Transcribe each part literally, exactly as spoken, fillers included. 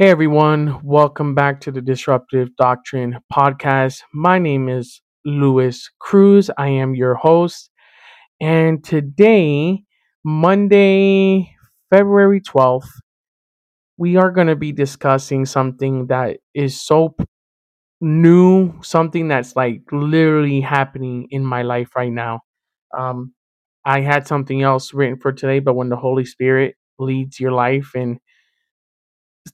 Hey everyone, welcome back to the Disruptive Doctrine podcast. My name is Luis Cruz. I am your host. And today, Monday, February twelfth, we are going to be discussing something that is so new, something that's like literally happening in my life right now. Um, I had something else written for today, but when the Holy Spirit leads your life and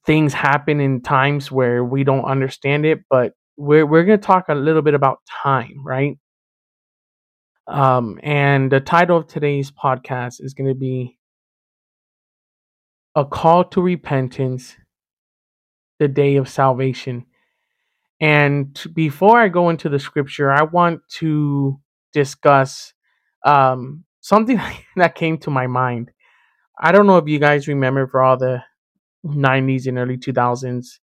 things happen in times where we don't understand it, but we're we're going to talk a little bit about time, right? Um, and the title of today's podcast is going to be A Call to Repentance, the Day of Salvation. And before I go into the scripture, I want to discuss um, something that came to my mind. I don't know if you guys remember for all the nineties and early two thousands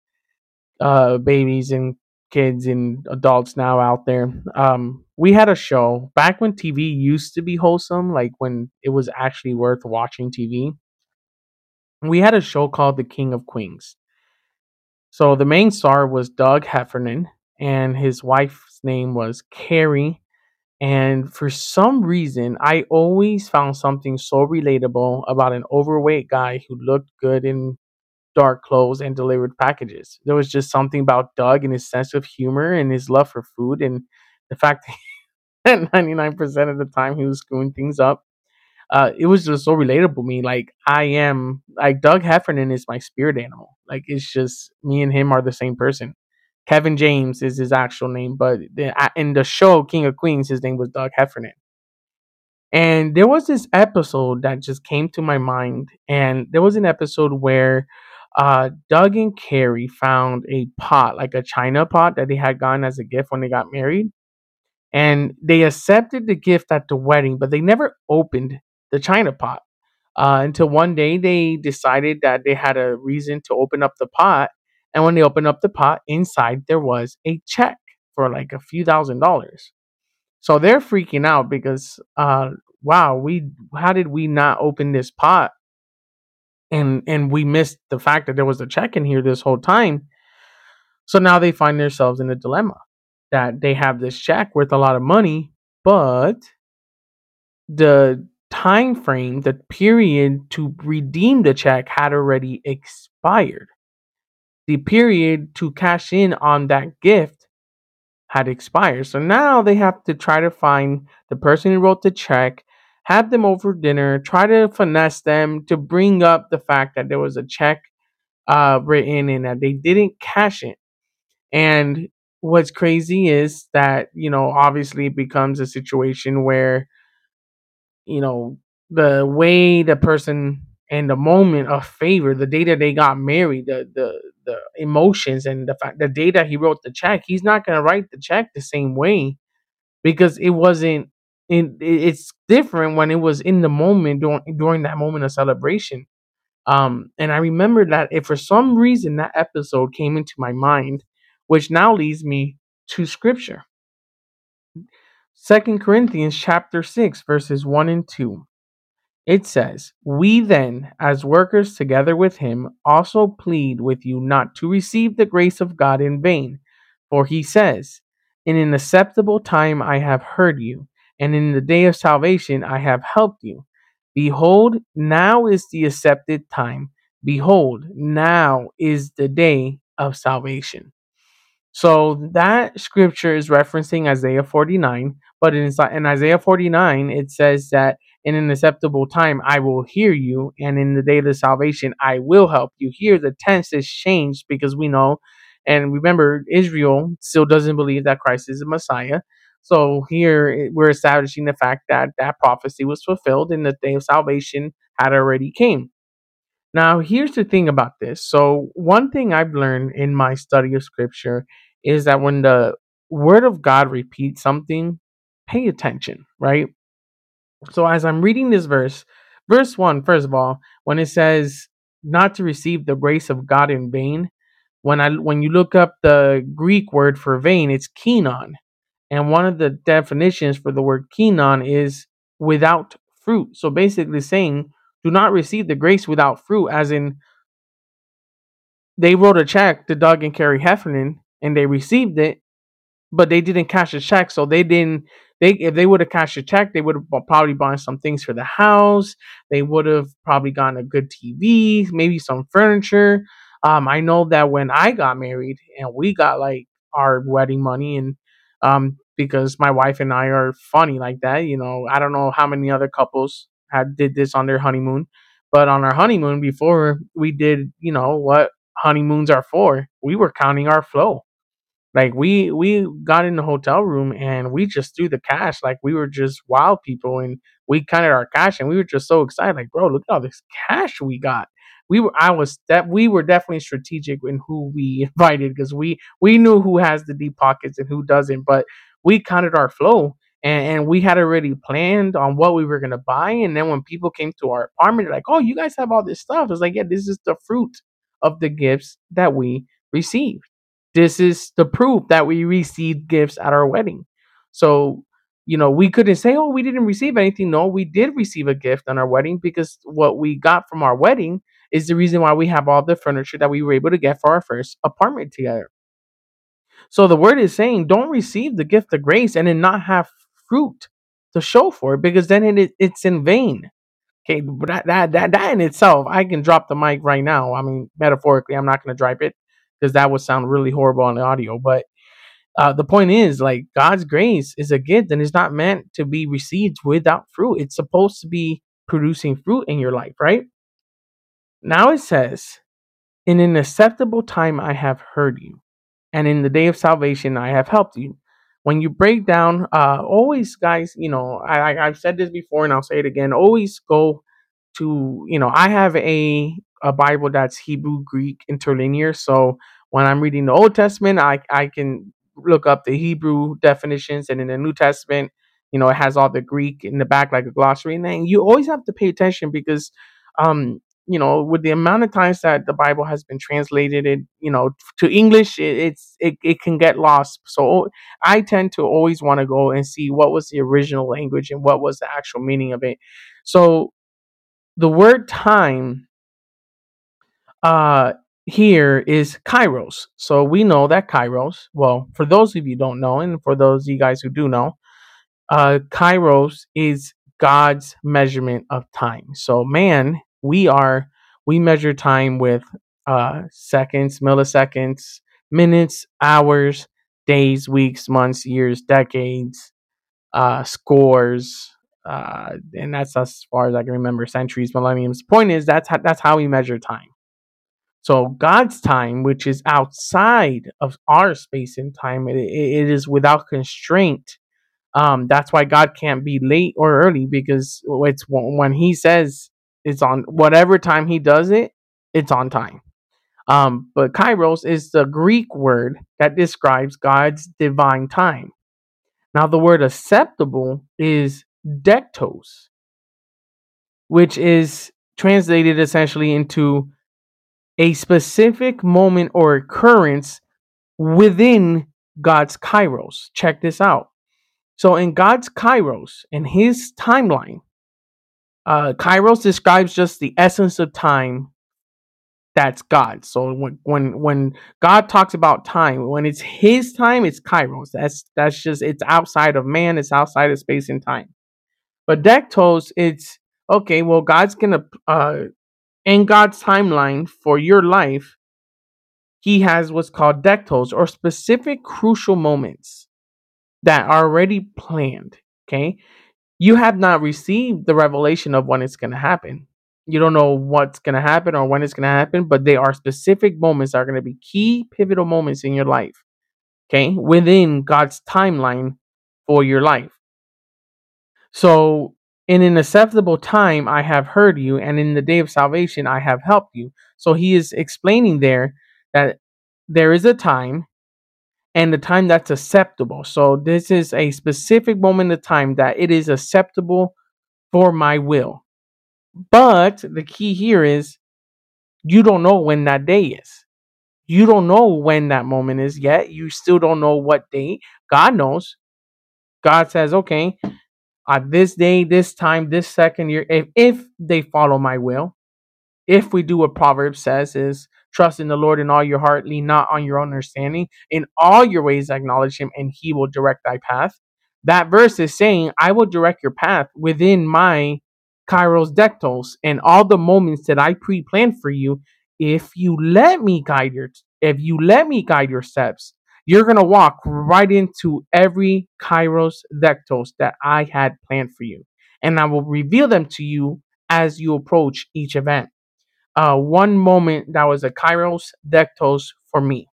uh babies and kids and adults now out there, um we had a show back when T V used to be wholesome, like when it was actually worth watching T V. We had a show called The King of Queens. So the main star was Doug Heffernan, and his wife's name was Carrie. And for some reason, I always found something so relatable about an overweight guy who looked good in dark clothes and delivered packages. There was just something about Doug and his sense of humor and his love for food and the fact that ninety-nine percent of the time he was screwing things up. Uh, it was just so relatable to me. Like I am, like Doug Heffernan is my spirit animal. Like it's just me and him are the same person. Kevin James is his actual name, but in the show King of Queens, his name was Doug Heffernan. And there was this episode that just came to my mind, and there was an episode where Uh, Doug and Carrie found a pot, like a china pot that they had gotten as a gift when they got married. And they accepted the gift at the wedding, but they never opened the china pot uh, until one day they decided that they had a reason to open up the pot. And when they opened up the pot, inside there was a check for like a few thousand dollars. So they're freaking out because, uh, wow, we how did we not open this pot? And and we missed the fact that there was a check in here this whole time. So now they find themselves in a dilemma that they have this check worth a lot of money, but the time frame, the period to redeem the check had already expired. The period to cash in on that gift had expired. So now they have to try to find the person who wrote the check, have them over dinner, try to finesse them to bring up the fact that there was a check uh, written and that they didn't cash it. And what's crazy is that, you know, obviously it becomes a situation where, you know, the way the person and the moment of favor, the day that they got married, the the the emotions and the fact, the day that he wrote the check, he's not going to write the check the same way because it wasn't. It, it's different when it was in the moment during, during that moment of celebration. Um, and I remember that if for some reason that episode came into my mind, which now leads me to scripture. Second Corinthians chapter six, verses one and two. It says, "We then, as workers together with him, also plead with you not to receive the grace of God in vain. For he says, in an acceptable time I have heard you, and in the day of salvation I have helped you. Behold, now is the accepted time. Behold, now is the day of salvation." So that scripture is referencing Isaiah forty-nine. But in, in Isaiah forty-nine, it says that in an acceptable time, I will hear you. And in the day of the salvation, I will help you. Here, the tense is changed because we know, and remember, Israel still doesn't believe that Christ is the Messiah. So here we're establishing the fact that that prophecy was fulfilled and the day of salvation had already came. Now, here's the thing about this. So one thing I've learned in my study of scripture is that when the word of God repeats something, pay attention, right? So as I'm reading this verse, verse one, first of all, when it says not to receive the grace of God in vain, when I when you look up the Greek word for vain, it's kenon. And one of the definitions for the word kenon is without fruit. So basically saying, do not receive the grace without fruit, as in they wrote a check to Doug and Carrie Heffernan, and they received it, but they didn't cash a check. So they didn't. They if they would have cashed a check, they would have probably bought some things for the house. They would have probably gotten a good T V, maybe some furniture. Um, I know that when I got married and we got like our wedding money, and um, because my wife and I are funny like that, you know, I don't know how many other couples had did this on their honeymoon, but on our honeymoon before we did, you know, what honeymoons are for, we were counting our flow. Like we, we got in the hotel room and we just threw the cash. Like we were just wild people, and we counted our cash, and we were just so excited. Like, bro, look at all this cash we got. We were, I was that de- we were definitely strategic in who we invited, because we, we knew who has the deep pockets and who doesn't, but we counted our flow, and, and we had already planned on what we were going to buy. And then when people came to our apartment, they're like, oh, you guys have all this stuff. It's like, yeah, this is the fruit of the gifts that we received. This is the proof that we received gifts at our wedding. So, you know, we couldn't say, oh, we didn't receive anything. No, we did receive a gift on our wedding, because what we got from our wedding is the reason why we have all the furniture that we were able to get for our first apartment together. So the word is saying, don't receive the gift of grace and then not have fruit to show for it, because then it, it's in vain. Okay, but that, that, that, that in itself, I can drop the mic right now. I mean, metaphorically, I'm not going to drop it, because that would sound really horrible on the audio. But uh, the point is, like, God's grace is a gift, and it's not meant to be received without fruit. It's supposed to be producing fruit in your life, right? Now it says, in an acceptable time I have heard you, and in the day of salvation I have helped you. When you break down, uh, always, guys, you know, I, I, I've said this before, and I'll say it again. Always go to, you know, I have a a Bible that's Hebrew, Greek, interlinear. So when I'm reading the Old Testament, I, I can look up the Hebrew definitions, and in the New Testament, you know, it has all the Greek in the back, like a glossary. And then you always have to pay attention, because, um, you know, with the amount of times that the Bible has been translated, it, you know, to English, it, it's, it, it can get lost. So I tend to always want to go and see what was the original language and what was the actual meaning of it. So the word time uh here is kairos. So we know that kairos, well, for those of you who don't know, and for those of you guys who do know, uh kairos is God's measurement of time. So man, we are we measure time with uh seconds, milliseconds, minutes, hours, days, weeks, months, years, decades, uh scores, uh and that's as far as I can remember, centuries, millenniums. Point is, that's how that's how we measure time. So God's time, which is outside of our space and time, it, it is without constraint. Um, that's why God can't be late or early, because it's when He says it's on whatever time He does it, it's on time. Um, but kairos is the Greek word that describes God's divine time. Now, the word acceptable is dektos, which is translated essentially into a specific moment or occurrence within God's kairos. Check this out. So in God's kairos, in His timeline, uh, kairos describes just the essence of time. That's God. So when, when, when God talks about time, when it's His time, it's kairos. That's, that's just, it's outside of man. It's outside of space and time. But dektos, it's okay. Well, God's going to, uh, in God's timeline for your life, He has what's called dektos, or specific crucial moments that are already planned. Okay. You have not received the revelation of when it's going to happen. You don't know what's going to happen or when it's going to happen, but they are specific moments that are going to be key pivotal moments in your life. Okay. Within God's timeline for your life. So, in an acceptable time, I have heard you, and in the day of salvation, I have helped you. So He is explaining there that there is a time, and the time that's acceptable. So this is a specific moment of time that it is acceptable for my will. But the key here is, you don't know when that day is. You don't know when that moment is yet. You still don't know what day. God knows. God says, okay, at uh, this day, this time, this second year, if, if they follow my will, if we do what Proverbs says is Trust in the Lord in all your heart. Lean not on your own understanding. In all your ways acknowledge him, and he will direct thy path. That verse is saying, I will direct your path within my kairos dektos and all the moments that I pre-planned for you. If you let me guide your, if you let me guide your steps, you're going to walk right into every kairos dektos that I had planned for you. And I will reveal them to you as you approach each event. Uh, one moment that was a kairos dektos for me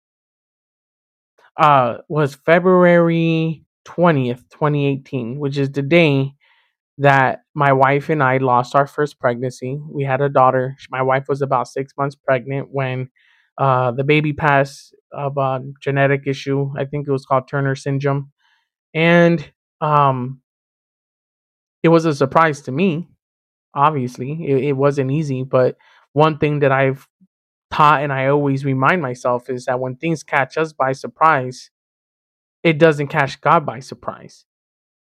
uh, was February twentieth, twenty eighteen, which is the day that my wife and I lost our first pregnancy. We had a daughter. My wife was about six months pregnant when uh, the baby passed of a genetic issue. I think it was called Turner syndrome. And um, it was a surprise to me. Obviously, it, it wasn't easy, but one thing that I've taught and I always remind myself is that when things catch us by surprise, it doesn't catch God by surprise.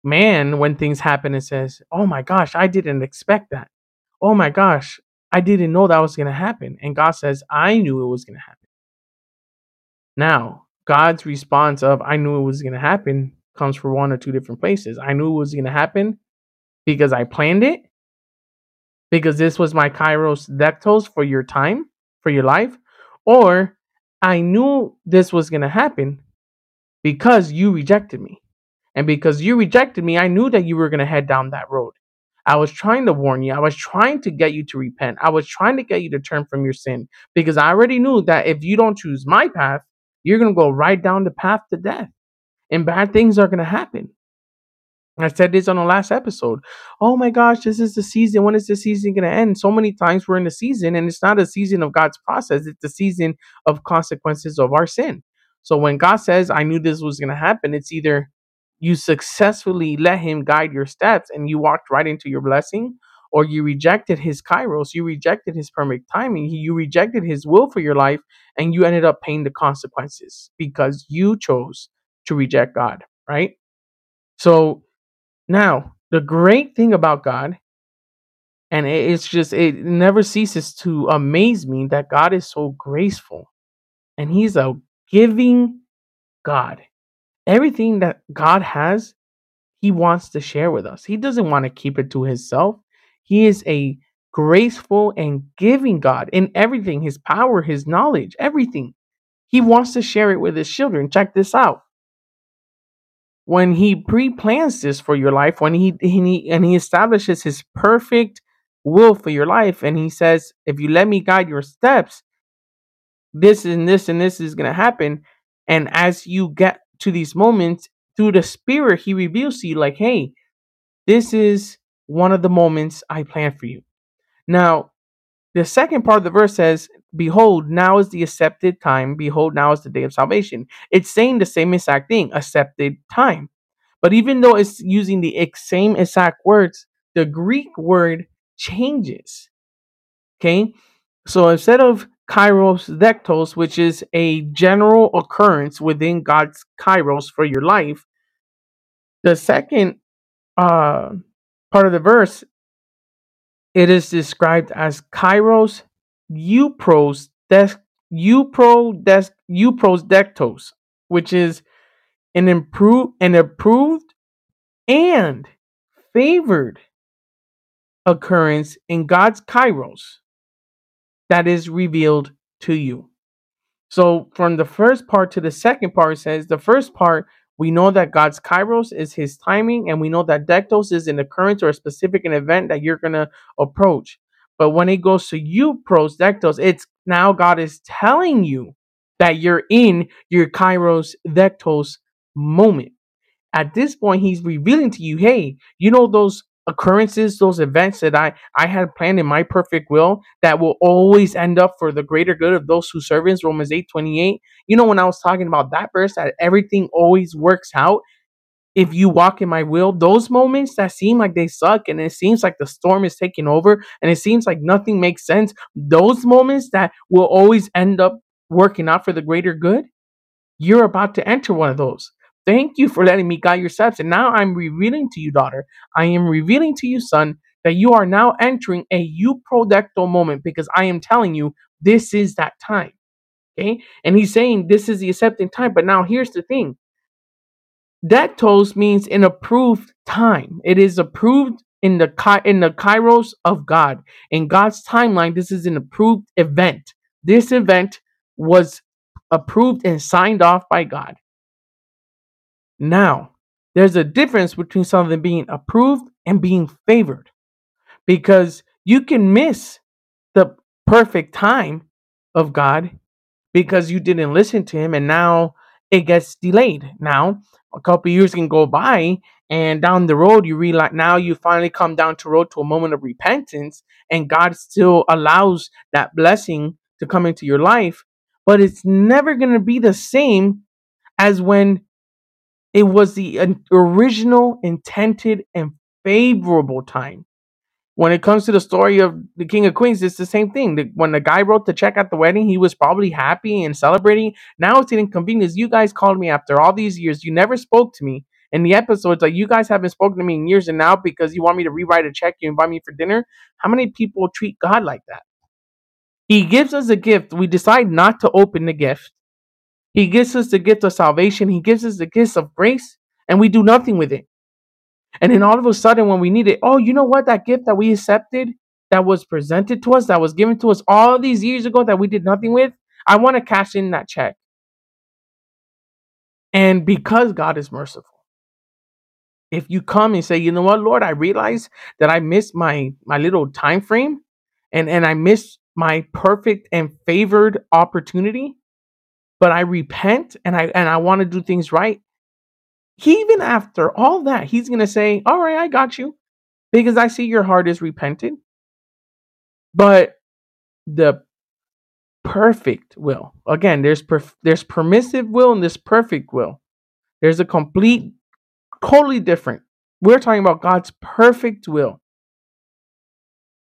Man, when things happen, it says, oh my gosh, I didn't expect that. Oh my gosh, I didn't know that was going to happen. And God says, I knew it was going to happen. Now, God's response of, I knew it was going to happen, comes from one or two different places. I knew it was going to happen because I planned it. Because this was my kairos dektos for your time, for your life. Or I knew this was going to happen because you rejected me. And because you rejected me, I knew that you were going to head down that road. I was trying to warn you. I was trying to get you to repent. I was trying to get you to turn from your sin. Because I already knew that if you don't choose my path, you're going to go right down the path to death. And bad things are going to happen. I said this on the last episode. Oh my gosh, this is the season. When is the season going to end? So many times we're in the season and it's not a season of God's process. It's the season of consequences of our sin. So when God says, I knew this was going to happen, it's either you successfully let him guide your steps and you walked right into your blessing, or you rejected his kairos. You rejected his perfect timing. You rejected his will for your life and you ended up paying the consequences because you chose to reject God, right? So now, the great thing about God, and it's just, it never ceases to amaze me that God is so graceful and he's a giving God. Everything that God has, he wants to share with us. He doesn't want to keep it to himself. He is a graceful and giving God in everything, his power, his knowledge, everything. He wants to share it with his children. Check this out. When he pre-plans this for your life, when he, he and he establishes his perfect will for your life, and he says, if you let me guide your steps, this and this and this is going to happen. And as you get to these moments, through the Spirit, he reveals to you like, hey, this is one of the moments I planned for you. Now, the second part of the verse says, behold, now is the accepted time. Behold, now is the day of salvation. It's saying the same exact thing, accepted time. But even though it's using the ex- same exact words, the Greek word changes. Okay? So instead of kairos dektos, which is a general occurrence within God's kairos for your life, the second uh, part of the verse, it is described as kairos Eupros desk Eupro desk Eupros dektos, which is an improved an approved and favored occurrence in God's kairos that is revealed to you. So from the first part to the second part, says the first part, we know that God's kairos is his timing, and we know that dektos is an occurrence or a specific an event that you're gonna approach. But when it goes to you, pros, dektos, it's now God is telling you that you're in your kairos, dektos moment. At this point, he's revealing to you, hey, you know those occurrences, those events that I, I had planned in my perfect will that will always end up for the greater good of those who serve us, Romans eight twenty-eight. You know, when I was talking about that verse, that everything always works out if you walk in my will, those moments that seem like they suck and it seems like the storm is taking over and it seems like nothing makes sense, those moments that will always end up working out for the greater good, you're about to enter one of those. Thank you for letting me guide your steps. And now I'm revealing to you, daughter, I am revealing to you, son, that you are now entering a euprodectal moment because I am telling you This is that time. Okay. And he's saying this is the accepting time. But now here's the thing. Datos means an approved time. It is approved in the in the kairos of God. In God's timeline, this is an approved event. This event was approved and signed off by God. Now, there's a difference between something being approved and being favored, because you can miss the perfect time of God because you didn't listen to him, and now it gets delayed. Now, a couple of years can go by, and down the road, you realize now you finally come down to road to a moment of repentance, and God still allows that blessing to come into your life. But it's never going to be the same as when it was the original intended and favorable time. When it comes to the story of the King of Queens, it's the same thing. When the guy wrote the check at the wedding, he was probably happy and celebrating. Now it's an inconvenience. You guys called me after all these years. You never spoke to me. In the episodes, like, you guys haven't spoken to me in years, and now because you want me to rewrite a check, you invite me for dinner. How many people treat God like that? He gives us a gift. We decide not to open the gift. He gives us the gift of salvation. He gives us the gift of grace, and we do nothing with it. And then all of a sudden, when we need it, oh, you know what? That gift that we accepted, that was presented to us, that was given to us all these years ago that we did nothing with, I want to cash in that check. And because God is merciful, if you come and say, you know what, Lord, I realize that I missed my, my little time frame, and, and I missed my perfect and favored opportunity, but I repent and I and I want to do things right. He, even after all that, he's going to say, all right, I got you, because I see your heart is repented. But the perfect will, again, there's perf- there's permissive will and this perfect will. There's a complete, totally different. We're talking about God's perfect will.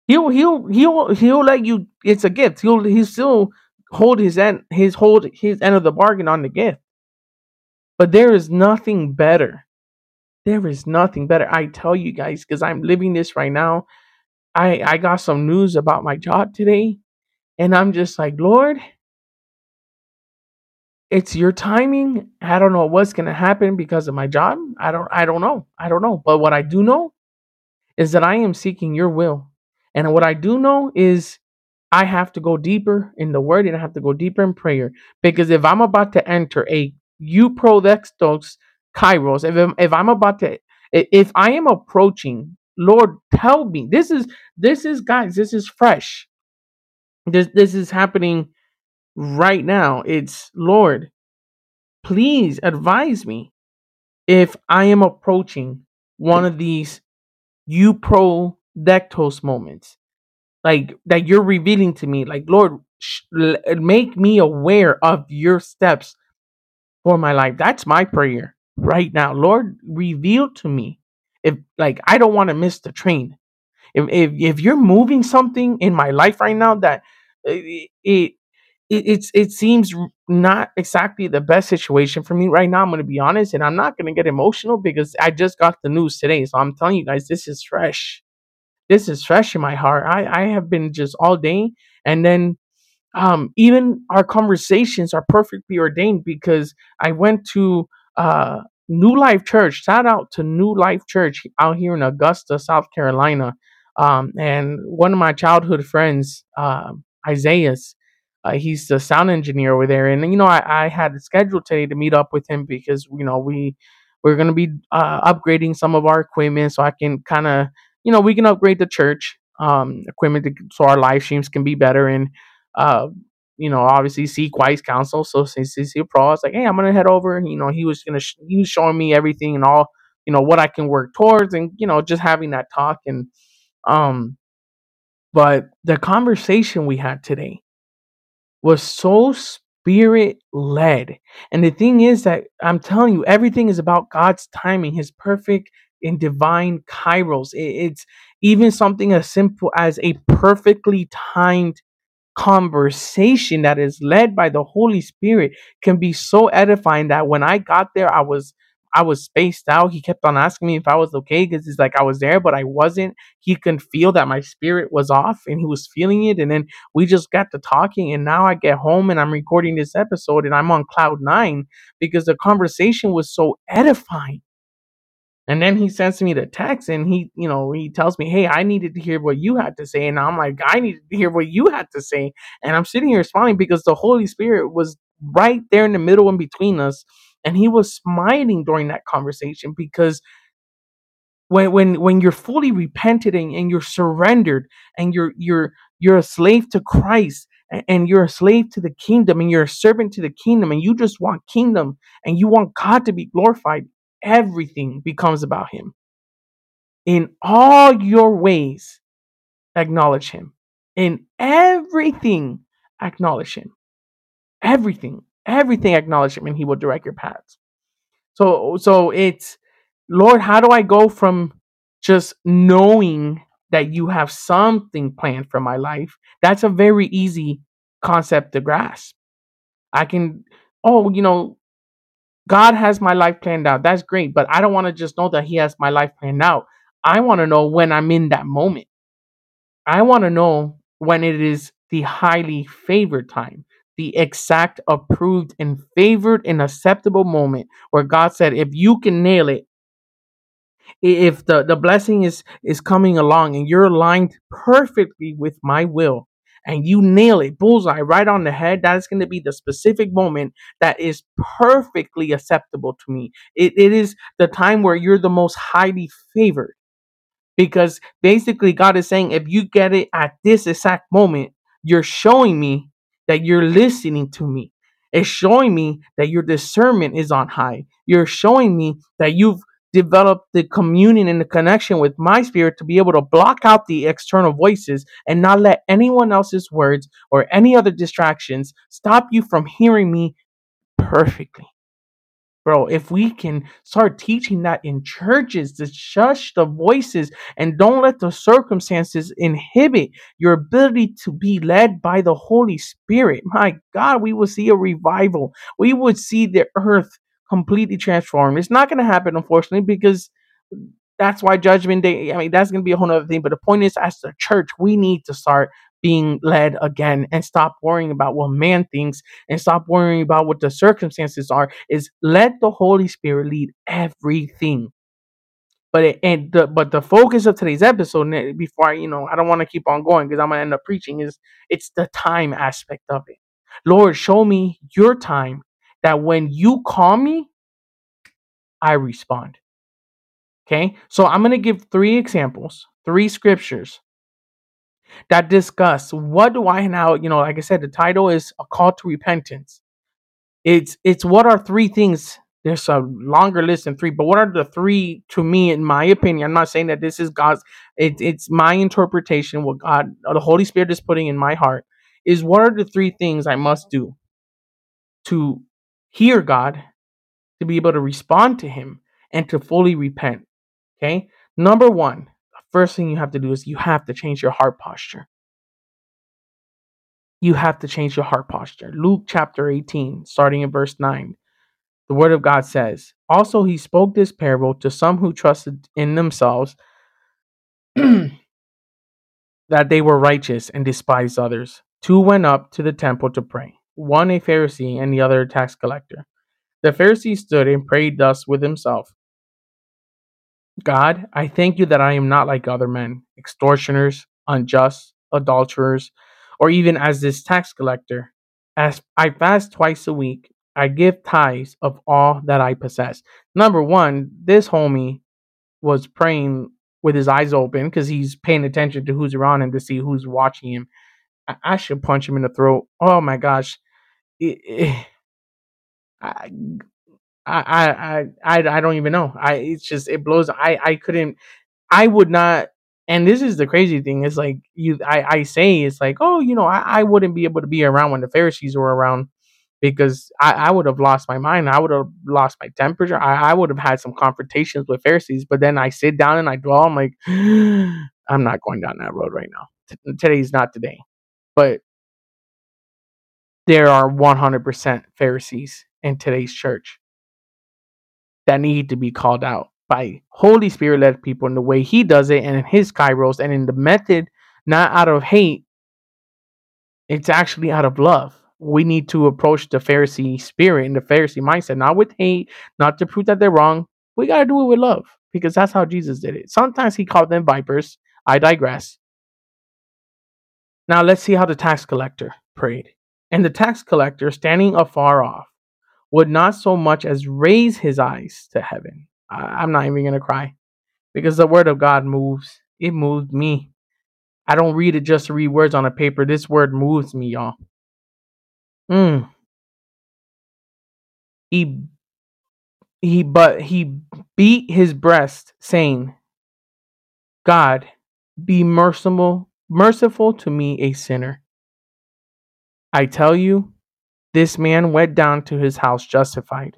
He'll he'll he'll he'll let you. It's a gift. He'll he'll still hold his end his hold his end of the bargain on the gift. But there is nothing better. There is nothing better. I tell you guys, because I'm living this right now. I, I got some news about my job today. And I'm just like, Lord, it's your timing. I don't know what's going to happen because of my job. I don't, I don't know. I don't know. But what I do know is that I am seeking your will. And what I do know is I have to go deeper in the word, and I have to go deeper in prayer. Because if I'm about to enter a You prodextos kairos. If, if I'm about to, if I am approaching, Lord, tell me. This is, this is, guys, this is fresh. This, this is happening right now. It's, Lord, please advise me if I am approaching one of these you prodextos moments, like that you're revealing to me. Like, Lord, sh- make me aware of your steps for my life. That's my prayer right now. Lord, reveal to me. If, like, I don't want to miss the train. If, if if you're moving something in my life right now that it it it's it seems not exactly the best situation for me right now, I'm going to be honest, and I'm not going to get emotional because I just got the news today. So I'm telling you guys, this is fresh. This is fresh in my heart. I I have been just all day, and then Um, even our conversations are perfectly ordained, because I went to uh, New Life Church. Shout out to New Life Church out here in Augusta, South Carolina. Um, and one of my childhood friends, uh, Isaiah, uh, he's the sound engineer over there. And, you know, I, I had scheduled today to meet up with him because, you know, we, we're going to be uh, upgrading some of our equipment, so I can kind of, you know, we can upgrade the church um, equipment to, so our live streams can be better. And Uh, you know, obviously seek wise counsel. So since he's here, pro, I was like, hey, I'm gonna head over. You know, he was gonna sh- he was showing me everything and all, you know, what I can work towards, and you know, just having that talk. And um, but the conversation we had today was so spirit led. And the thing is that I'm telling you, everything is about God's timing, His perfect and divine kairos. It, it's even something as simple as a perfectly timed conversation that is led by the Holy Spirit can be so edifying that when I got there, I was I was spaced out. He kept on asking me if I was okay, because it's like I was there, but I wasn't. He could feel that my spirit was off and he was feeling it. And then we just got to talking, and now I get home and I'm recording this episode and I'm on cloud nine because the conversation was so edifying. And then he sends me the text and he, you know, he tells me, hey, I needed to hear what you had to say. And I'm like, I needed to hear what you had to say. And I'm sitting here responding because the Holy Spirit was right there in the middle and between us. And he was smiling during that conversation, because when when when you're fully repented and, and you're surrendered and you're you're you're a slave to Christ, and, and you're a slave to the kingdom, and you're a servant to the kingdom, and you just want kingdom and you want God to be glorified, everything becomes about him. In all your ways, acknowledge him. In everything, acknowledge him. Everything. Everything acknowledge him, and he will direct your paths. So, so it's, Lord, how do I go from just knowing that you have something planned for my life? That's a very easy concept to grasp. I can, oh, you know, God has my life planned out. That's great. But I don't want to just know that he has my life planned out. I want to know when I'm in that moment. I want to know when it is the highly favored time, the exact approved and favored and acceptable moment where God said, if you can nail it, if the, the blessing is, is coming along and you're aligned perfectly with my will, and you nail it, bullseye, right on the head, that is going to be the specific moment that is perfectly acceptable to me. It, it is the time where you're the most highly favored. Because basically God is saying, if you get it at this exact moment, you're showing me that you're listening to me. It's showing me that your discernment is on high. You're showing me that you've develop the communion and the connection with my spirit to be able to block out the external voices and not let anyone else's words or any other distractions stop you from hearing me perfectly. Bro, if we can start teaching that in churches, to shush the voices and don't let the circumstances inhibit your ability to be led by the Holy Spirit, my God, we will see a revival. We would see the earth completely transformed. It's not going to happen, unfortunately, because that's why Judgment Day, I mean, that's going to be a whole other thing. But the point is, as the church, we need to start being led again and stop worrying about what man thinks and stop worrying about what the circumstances are. Is let the Holy Spirit lead everything. But it, and the, but the focus of today's episode, before I, you know, I don't want to keep on going because I'm going to end up preaching, is it's the time aspect of it. Lord, show me your time, that when you call me, I respond. Okay? So I'm going to give three examples, three scriptures that discuss what do I now, you know, like I said, the title is A Call to Repentance. It's it's what are three things. There's a longer list than three, but what are the three, to me, in my opinion? I'm not saying that this is God's, it, it's my interpretation, what God, the Holy Spirit is putting in my heart, is what are the three things I must do to hear God, to be able to respond to him, and to fully repent. Okay. Number one, the first thing you have to do is you have to change your heart posture. You have to change your heart posture. Luke chapter eighteen, starting in verse nine, the word of God says, also, he spoke this parable to some who trusted in themselves that they were righteous and despised others. Two went up to the temple to pray. One a Pharisee and the other a tax collector. The Pharisee stood and prayed thus with himself. God, I thank you that I am not like other men, extortioners, unjust, adulterers, or even as this tax collector. As I fast twice a week, I give tithes of all that I possess. Number one, this homie was praying with his eyes open because he's paying attention to who's around him to see who's watching him. I, I should punch him in the throat. Oh my gosh. I, I, I, I, I don't even know. I, it's just, it blows. I, I couldn't, I would not. And this is the crazy thing. It's like you, I, I say, it's like, oh, you know, I, I wouldn't be able to be around when the Pharisees were around because I, I would have lost my mind. I would have lost my temperature. I, I would have had some confrontations with Pharisees, but then I sit down and I dwell. I'm like, I'm not going down that road right now. T- today's not today. But there are one hundred percent Pharisees in today's church. that need to be called out by Holy Spirit-led people in the way he does it and in his kairos and in the method, not out of hate. It's actually out of love. We need to approach the Pharisee spirit and the Pharisee mindset, not with hate, not to prove that they're wrong. We got to do it with love because that's how Jesus did it. Sometimes he called them vipers. I digress. Now let's see how the tax collector prayed. And the tax collector, standing afar off, would not so much as raise his eyes to heaven. I- I'm not even going to cry because the word of God moves. It moved me. I don't read it just to read words on a paper. This word moves me, y'all. Mm. He, he, but he beat his breast, saying, God, be merciful, merciful to me, a sinner. I tell you, this man went down to his house justified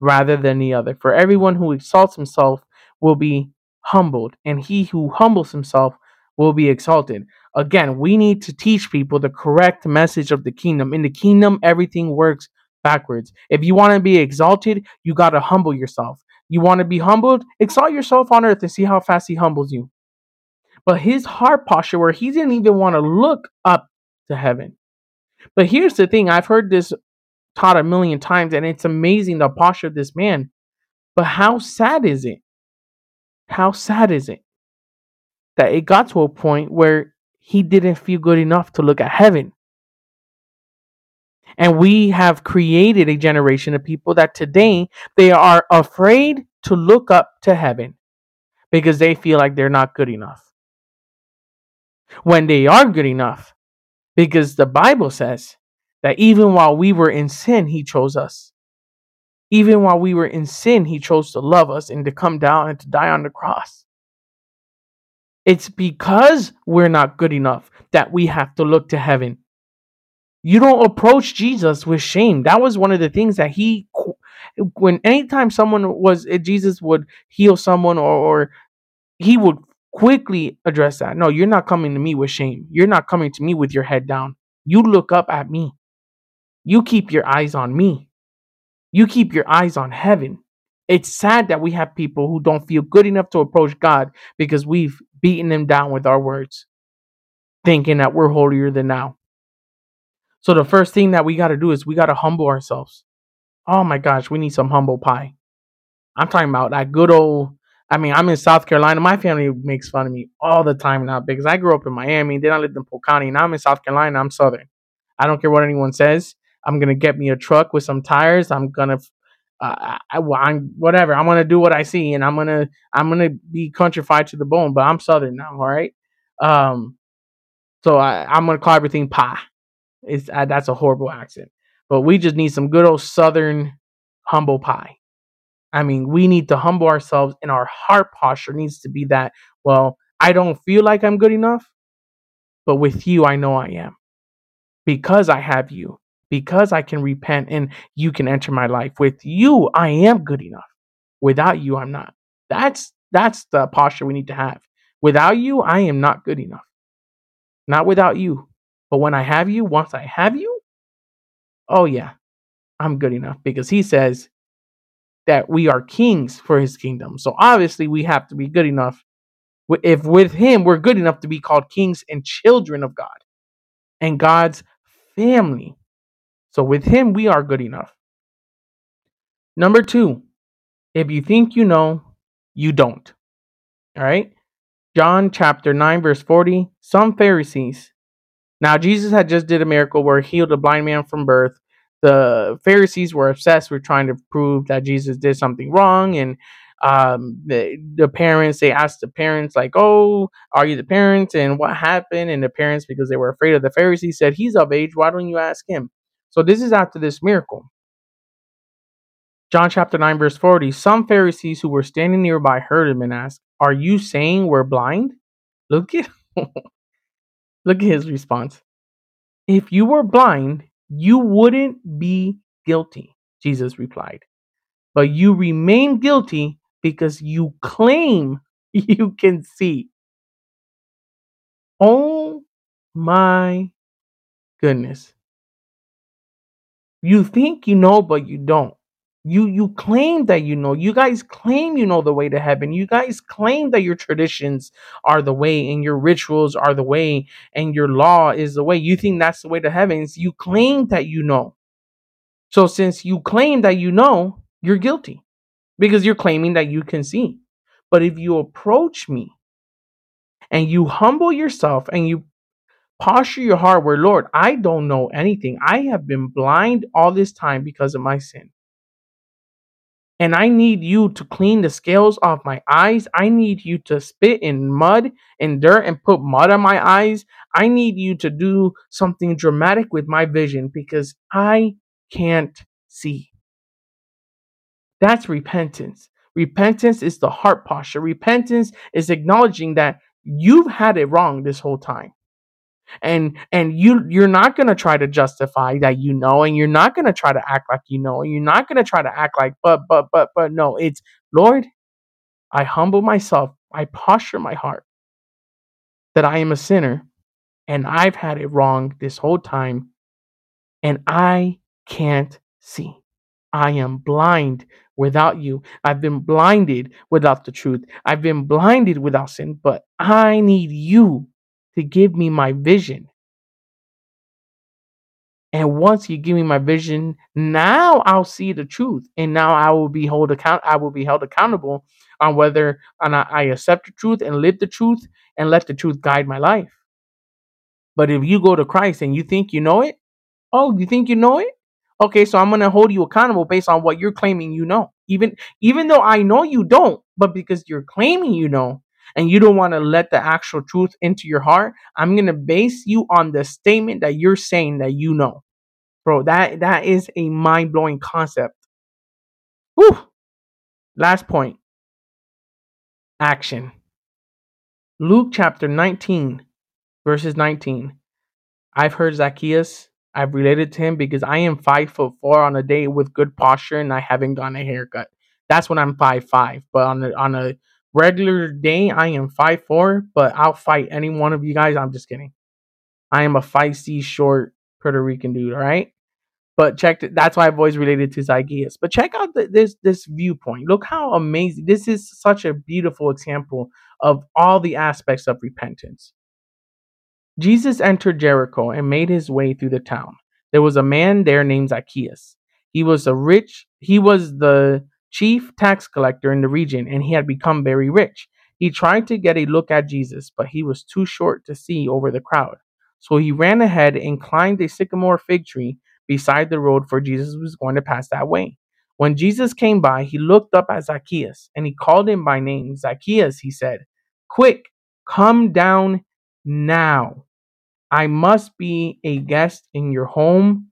rather than the other. For everyone who exalts himself will be humbled, and he who humbles himself will be exalted. Again, we need to teach people the correct message of the kingdom. In the kingdom, everything works backwards. If you want to be exalted, you got to humble yourself. You want to be humbled? Exalt yourself on earth and see how fast he humbles you. But his heart posture, where he didn't even want to look up to heaven. But here's the thing. I've heard this taught a million times, and it's amazing the posture of this man. But how sad is it? How sad is it that it got to a point where he didn't feel good enough to look at heaven? And we have created a generation of people that today they are afraid to look up to heaven because they feel like they're not good enough. When they are good enough, because the Bible says that even while we were in sin, he chose us. Even while we were in sin, he chose to love us and to come down and to die on the cross. It's because we're not good enough that we have to look to heaven. You don't approach Jesus with shame. That was one of the things that he, when anytime someone was, Jesus would heal someone or, or he would quickly address that. No, you're not coming to me with shame. You're not coming to me with your head down. You look up at me. You keep your eyes on me. You keep your eyes on heaven. It's sad that we have people who don't feel good enough to approach God because we've beaten them down with our words, thinking that we're holier than thou. So the first thing that we got to do is we got to humble ourselves. Oh my gosh, we need some humble pie. I'm talking about that good old, I mean, I'm in South Carolina. My family makes fun of me all the time now because I grew up in Miami. Then I lived in Polk County. Now I'm in South Carolina. I'm Southern. I don't care what anyone says. I'm going to get me a truck with some tires. I'm going to Uh, I, I'm whatever. I'm gonna do what I see, and I'm gonna I'm gonna be countrified to the bone. But I'm Southern now, all right. Um, so I, I'm gonna call everything pie. It's uh, that's a horrible accent, but we just need some good old Southern humble pie. I mean, we need to humble ourselves, and our heart posture needs to be that. Well, I don't feel like I'm good enough, but with you, I know I am, because I have you. Because I can repent and you can enter my life. With you, I am good enough. Without you, I'm not. That's that's the posture we need to have. Without you, I am not good enough. Not without you. But when I have you, once I have you, oh yeah, I'm good enough. Because he says that we are kings for his kingdom. So obviously we have to be good enough. If with him, we're good enough to be called kings and children of God and God's family. So with him, we are good enough. Number two, if you think you know, you don't. All right. John chapter nine, verse forty, some Pharisees. Now, Jesus had just did a miracle where he healed a blind man from birth. The Pharisees were obsessed with trying to prove that Jesus did something wrong. And um, the, the parents, they asked the parents like, oh, are you the parents? And what happened? And the parents, because they were afraid of the Pharisees, said, he's of age. Why don't you ask him? So this is after this miracle. John chapter nine, verse forty. Some Pharisees who were standing nearby heard him and asked, are you saying we're blind? Look at, look at his response. If you were blind, you wouldn't be guilty, Jesus replied. But you remain guilty because you claim you can see. Oh my goodness. You think you know, but you don't. You you claim that you know. You guys claim you know the way to heaven. You guys claim that your traditions are the way and your rituals are the way and your law is the way. You think that's the way to heaven. You claim that you know. So since you claim that you know, you're guilty because you're claiming that you can see. But if you approach me and you humble yourself and you posture your heart where, Lord, I don't know anything. I have been blind all this time because of my sin. And I need you to clean the scales off my eyes. I need you to spit in mud and dirt and put mud on my eyes. I need you to do something dramatic with my vision because I can't see. That's repentance. Repentance is the heart posture. Repentance is acknowledging that you've had it wrong this whole time. And and you, you're not going to try to justify that you know, and you're not going to try to act like you know, and you're not going to try to act like, but, but, but, but, no. It's, Lord, I humble myself. I posture my heart that I am a sinner, and I've had it wrong this whole time, and I can't see. I am blind without you. I've been blinded without the truth. I've been blinded without sin, but I need you to give me my vision. And once you give me my vision, now I'll see the truth. And now I will be hold account. I will be held accountable on whether or not I accept the truth and live the truth and let the truth guide my life. But if you go to Christ and you think you know it, oh, you think you know it? Okay, so I'm going to hold you accountable based on what you're claiming you know. Even, even though I know you don't, but because you're claiming you know, and you don't want to let the actual truth into your heart, I'm going to base you on the statement that you're saying that you know. Bro, that, that is a mind-blowing concept. Whew. Last point. Action. Luke chapter nineteen, verses nineteen. I've heard Zacchaeus. I've related to him because I am five foot four on a day with good posture and I haven't gotten a haircut. That's when I'm five five. But on a, on a regular day, I am five foot four, but I'll fight any one of you guys. I'm just kidding. I am a feisty, short Puerto Rican dude, all right? But check, th- that's why I've always related to Zacchaeus. But check out the, this this viewpoint. Look how amazing. This is such a beautiful example of all the aspects of repentance. Jesus entered Jericho and made his way through the town. There was a man there named Zacchaeus. He was a rich, he was the... chief tax collector in the region, and he had become very rich. He tried to get a look at Jesus, but he was too short to see over the crowd. So he ran ahead and climbed a sycamore fig tree beside the road, for Jesus was going to pass that way. When Jesus came by, he looked up at Zacchaeus, and he called him by name. Zacchaeus, he said, "Quick, come down now. I must be a guest in your home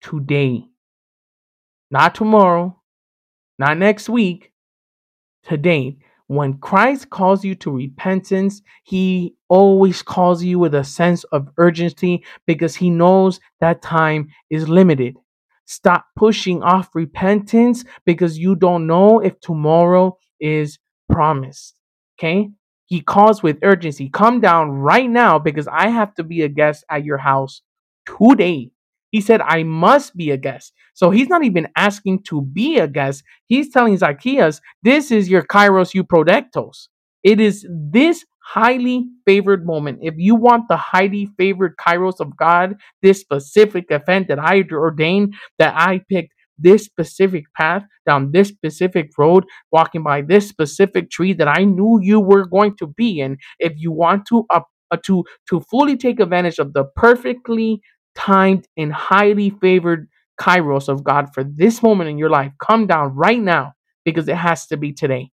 today. Not tomorrow. Not next week, today." When Christ calls you to repentance, he always calls you with a sense of urgency because he knows that time is limited. Stop pushing off repentance because you don't know if tomorrow is promised. Okay? He calls with urgency. Come down right now because I have to be a guest at your house today. He said, I must be a guest. So he's not even asking to be a guest. He's telling Zacchaeus, this is your kairos euprodectos. It is this highly favored moment. If you want the highly favored kairos of God, this specific event that I ordained, that I picked this specific path, down this specific road, walking by this specific tree that I knew you were going to be in. If you want to, uh, uh, to, to fully take advantage of the perfectly timed and highly favored kairos of God for this moment in your life, come down right now because it has to be today.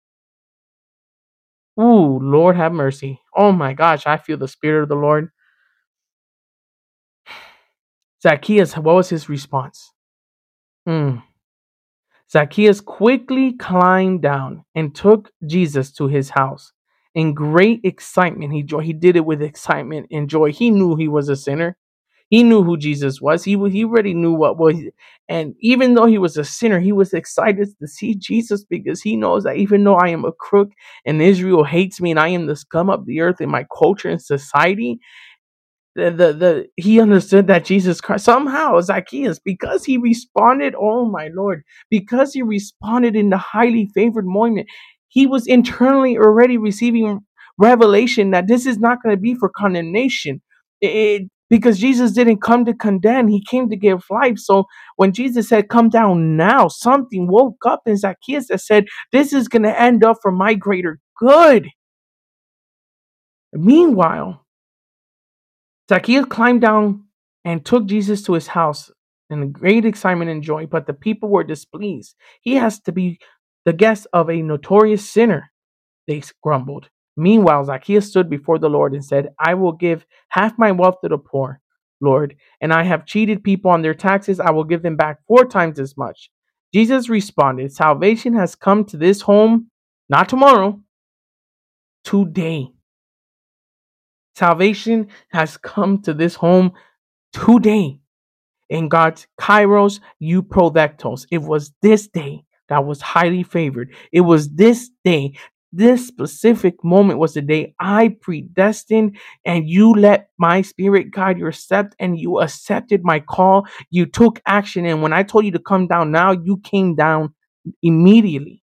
Ooh, Lord have mercy. Oh my gosh, I feel the Spirit of the Lord. Zacchaeus, what was his response? Mm. Zacchaeus quickly climbed down and took Jesus to his house. In great excitement, he joy. He did it with excitement and joy. He knew he was a sinner. He knew who Jesus was. He, he already knew what was. And even though he was a sinner, he was excited to see Jesus because he knows that even though I am a crook and Israel hates me and I am the scum of the earth in my culture and society, the, the, the he understood that Jesus Christ, somehow Zacchaeus, because he responded, oh my Lord, because he responded in the highly favored moment, he was internally already receiving revelation that this is not going to be for condemnation. It, it, because Jesus didn't come to condemn, he came to give life. So when Jesus said, come down now, something woke up in Zacchaeus that said, this is going to end up for my greater good. Meanwhile, Zacchaeus climbed down and took Jesus to his house in great excitement and joy, but the people were displeased. He has to be the guest of a notorious sinner, they grumbled. Meanwhile, Zacchaeus stood before the Lord and said, I will give half my wealth to the poor, Lord, and I have cheated people on their taxes. I will give them back four times as much. Jesus responded, salvation has come to this home, not tomorrow, today. Salvation has come to this home today. In God's kairos, you prodectos. It was this day that was highly favored. It was this day. This specific moment was the day I predestined, and you let my spirit guide your steps, and you accepted my call. You took action. And when I told you to come down now, you came down immediately.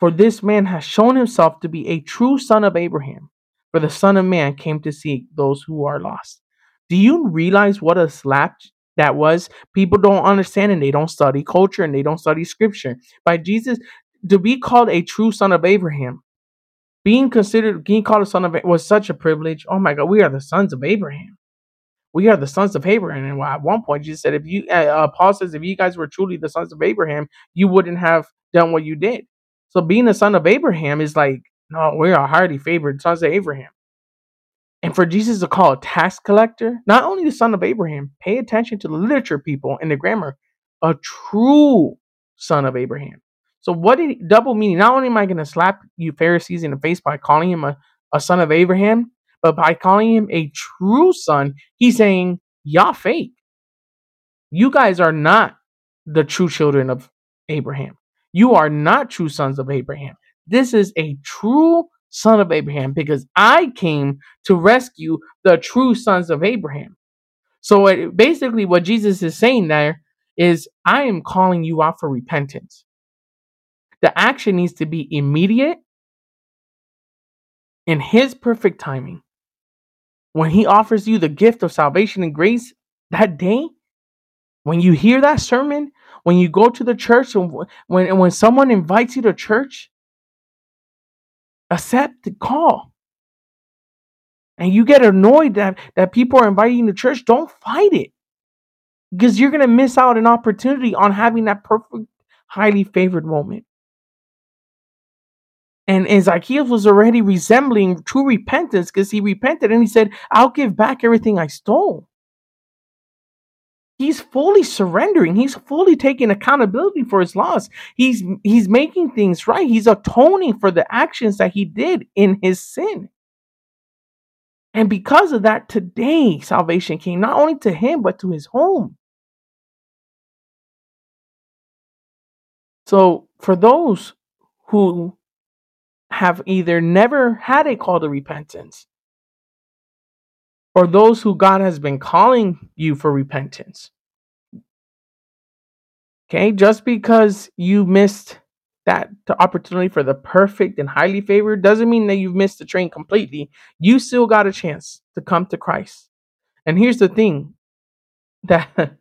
For this man has shown himself to be a true son of Abraham. For the Son of Man came to seek those who are lost. Do you realize what a slap that was? People don't understand, and they don't study culture, and they don't study scripture. By Jesus, to be called a true son of Abraham, being considered, being called a son of Abraham was such a privilege. Oh my God, we are the sons of Abraham. We are the sons of Abraham. And at one point, Jesus said, if you, uh, Paul says, if you guys were truly the sons of Abraham, you wouldn't have done what you did. So being a son of Abraham is like, no, we are highly favored sons of Abraham. And for Jesus to call a tax collector, not only the son of Abraham, pay attention to the literature, people, and the grammar, a true son of Abraham. So what did he, double meaning? Not only am I going to slap you Pharisees in the face by calling him a, a son of Abraham, but by calling him a true son, he's saying, y'all fake. You guys are not the true children of Abraham. You are not true sons of Abraham. This is a true son of Abraham because I came to rescue the true sons of Abraham. So it, basically what Jesus is saying there is, I am calling you out for repentance. The action needs to be immediate in his perfect timing. When he offers you the gift of salvation and grace that day, when you hear that sermon, when you go to the church, and when, when someone invites you to church, accept the call. And you get annoyed that, that people are inviting you to church. Don't fight it, because you're going to miss out an opportunity on having that perfect, highly favored moment. And, and Zacchaeus was already resembling true repentance because he repented and he said, I'll give back everything I stole. He's fully surrendering. He's fully taking accountability for his loss. He's, he's making things right. He's atoning for the actions that he did in his sin. And because of that, today salvation came not only to him, but to his home. So for those who have either never had a call to repentance, or those who God has been calling you for repentance. Okay, just because you missed that opportunity for the perfect and highly favored doesn't mean that you've missed the train completely. You still got a chance to come to Christ. And here's the thing, that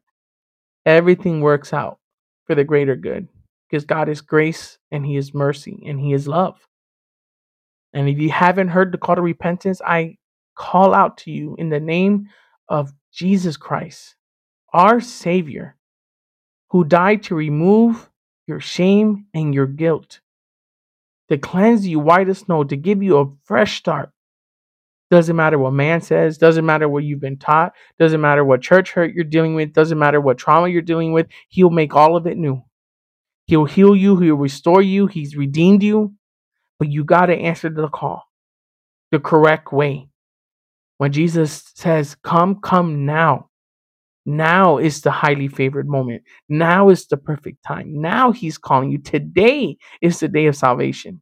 everything works out for the greater good, because God is grace and he is mercy and he is love. And if you haven't heard the call to repentance, I call out to you in the name of Jesus Christ, our Savior, who died to remove your shame and your guilt, to cleanse you white as snow, to give you a fresh start. Doesn't matter what man says, doesn't matter what you've been taught, doesn't matter what church hurt you're dealing with, doesn't matter what trauma you're dealing with, he'll make all of it new. He'll heal you, he'll restore you, he's redeemed you. But you got to answer the call the correct way. When Jesus says, come, come now. Now is the highly favored moment. Now is the perfect time. Now he's calling you. Today is the day of salvation.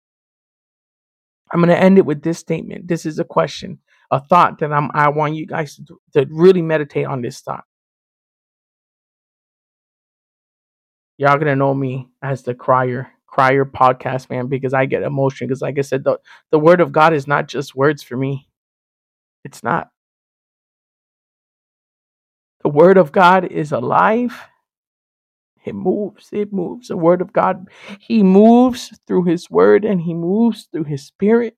I'm going to end it with this statement. This is a question. a thought that I'm, I want you guys to, to really meditate on this thought. Y'all going to know me as the crier, crier podcast, man, because I get emotion. Because like I said, the, the word of God is not just words for me. It's not. The word of God is alive. It moves. It moves. The word of God, he moves through his word and he moves through his spirit.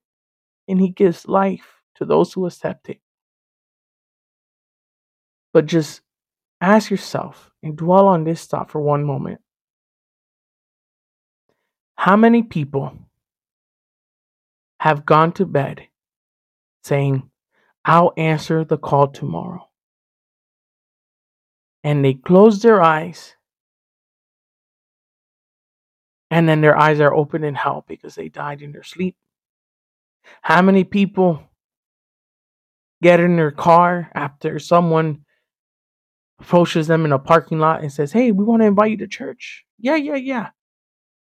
And he gives life to those who accept it. But just ask yourself and dwell on this thought for one moment. How many people have gone to bed saying, I'll answer the call tomorrow? And they close their eyes. And then their eyes are open in hell because they died in their sleep. How many people get in their car after someone approaches them in a parking lot and says, hey, we want to invite you to church. Yeah, yeah, yeah.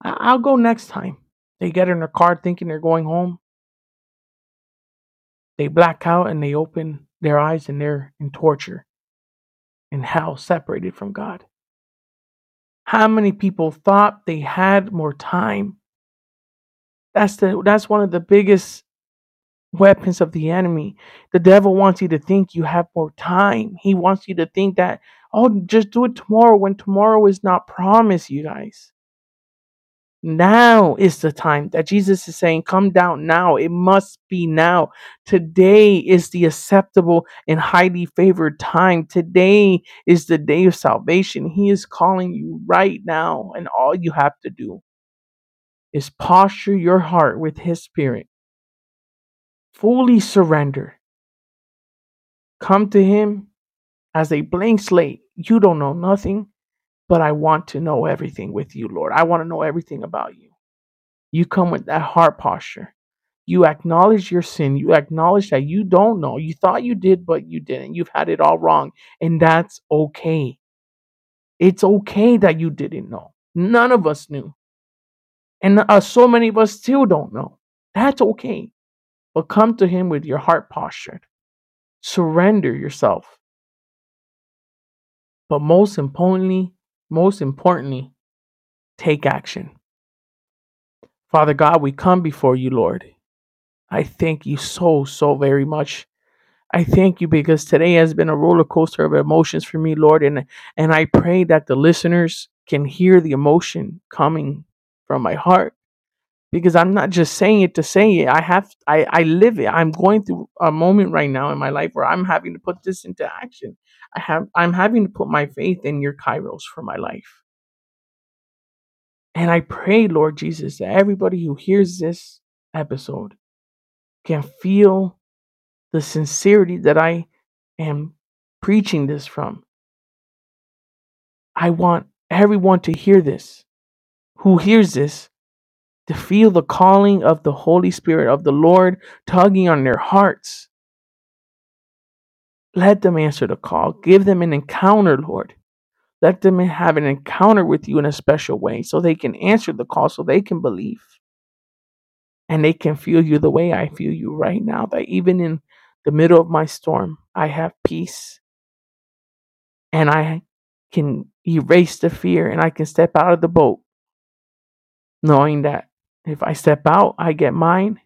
I- I'll go next time. They get in their car thinking they're going home. They black out and they open their eyes and they're in torture and hell, separated from God. How many people thought they had more time? That's the that's one of the biggest weapons of the enemy. The devil wants you to think you have more time. He wants you to think that, oh, just do it tomorrow, when tomorrow is not promised, you guys. Now is the time that Jesus is saying, come down now. It must be now. Today is the acceptable and highly favored time. Today is the day of salvation. He is calling you right now, and all you have to do is posture your heart with his spirit. Fully surrender. Come to him as a blank slate. You don't know nothing, but I want to know everything with you, Lord. I want to know everything about you. You come with that heart posture. You acknowledge your sin. You acknowledge that you don't know. You thought you did, but you didn't. You've had it all wrong, and that's okay. It's okay that you didn't know. None of us knew. And uh, so many of us still don't know. That's okay. But come to him with your heart postured. Surrender yourself. But most importantly, most importantly, take action. Father God, we come before you, Lord. I thank you so, so very much. I thank you because today has been a roller coaster of emotions for me, Lord. And, and I pray that the listeners can hear the emotion coming from my heart, because I'm not just saying it to say it. I have, I, I live it. I'm going through a moment right now in my life where I'm having to put this into action. I have, I'm having to put my faith in your kairos for my life. And I pray, Lord Jesus, that everybody who hears this episode can feel the sincerity that I am preaching this from. I want everyone to hear this. Who hears this, to feel the calling of the Holy Spirit of the Lord tugging on their hearts. Let them answer the call. Give them an encounter, Lord. Let them have an encounter with you in a special way so they can answer the call, so they can believe. And they can feel you the way I feel you right now, that even in the middle of my storm, I have peace. And I can erase the fear and I can step out of the boat, knowing that if I step out, I get mine.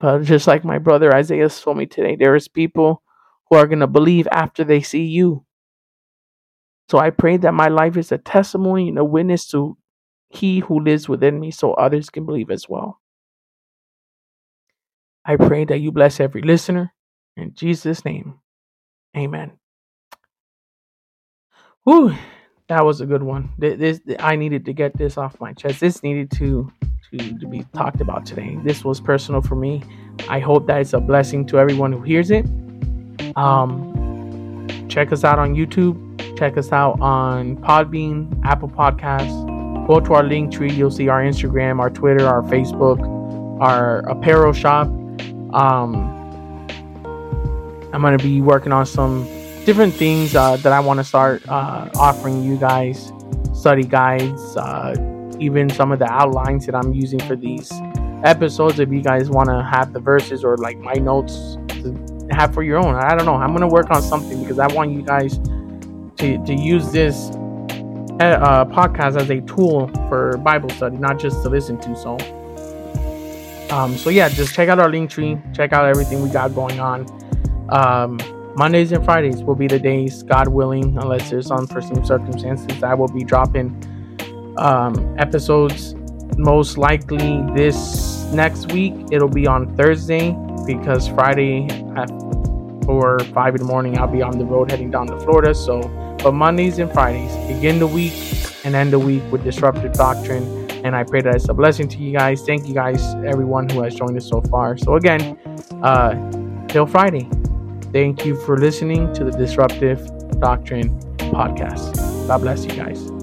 But just like my brother Isaiah told me today, there is people who are going to believe after they see you. So I pray that my life is a testimony and a witness to he who lives within me, so others can believe as well. I pray that you bless every listener. In Jesus' name, amen. Whew. That was a good one. This, this I needed to get this off my chest. This needed to, to, to be talked about today. This was personal for me. I hope that it's a blessing to everyone who hears it. Um, check us out on YouTube. Check us out on Podbean, Apple Podcasts. Go to our link tree. You'll see our Instagram, our Twitter, our Facebook, our apparel shop. Um, I'm going to be working on some different things uh, that I want to start uh, offering you guys, study guides, uh, even some of the outlines that I'm using for these episodes if you guys want to have the verses or like my notes to have for your own. I don't know. I'm going to work on something because I want you guys to, to use this uh, podcast as a tool for Bible study, not just to listen to. So, um, so yeah, just check out our link tree. Check out everything we got going on. Um, Mondays and Fridays will be the days, God willing, unless there's unforeseen circumstances. I will be dropping um, episodes. Most likely this next week it'll be on Thursday, because Friday at four or five in the morning I'll be on the road heading down to Florida. So, but Mondays and Fridays, begin the week and end the week with Disruptive Doctrine, and I pray that it's a blessing to you guys. Thank you guys, everyone who has joined us so far. So again, uh till Friday, thank you for listening to the Disruptive Doctrine podcast. God bless you guys.